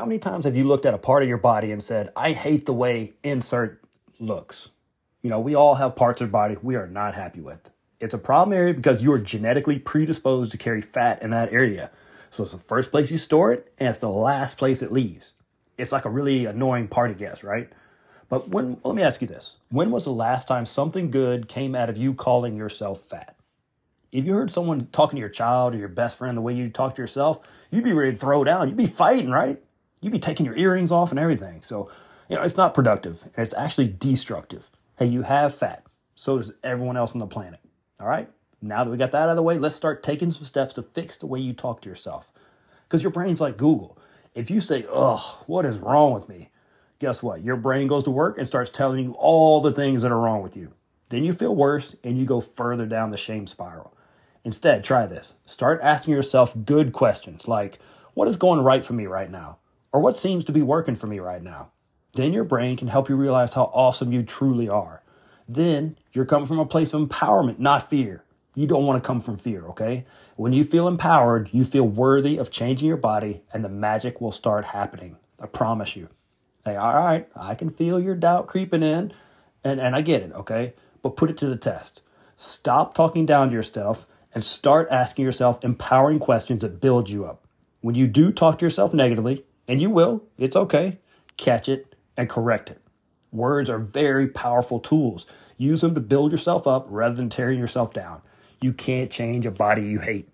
How many times have you looked at a part of your body and said, I hate the way insert looks? You know, we all have parts of our body we are not happy with. It's a problem area because you are genetically predisposed to carry fat in that area. So it's the first place you store it, and it's the last place it leaves. It's like a really annoying party guest, right? But let me ask you this. When was the last time something good came out of you calling yourself fat? If you heard someone talking to your child or your best friend the way you talk to yourself, you'd be ready to throw down. You'd be fighting, right? You'd be taking your earrings off and everything. So, you know, it's not productive. And it's actually destructive. Hey, you have fat. So does everyone else on the planet. All right? Now that we got that out of the way, let's start taking some steps to fix the way you talk to yourself. Because your brain's like Google. If you say, oh, what is wrong with me? Guess what? Your brain goes to work and starts telling you all the things that are wrong with you. Then you feel worse and you go further down the shame spiral. Instead, try this. Start asking yourself good questions like, what is going right for me right now? Or what seems to be working for me right now? Then your brain can help you realize how awesome you truly are. Then you're coming from a place of empowerment, not fear. You don't want to come from fear, okay? When you feel empowered, you feel worthy of changing your body and the magic will start happening. I promise you. Hey, all right, I can feel your doubt creeping in and I get it, okay? But put it to the test. Stop talking down to yourself and start asking yourself empowering questions that build you up. When you do talk to yourself negatively, and you will, it's okay, catch it and correct it. Words are very powerful tools. Use them to build yourself up rather than tearing yourself down. You can't change a body you hate.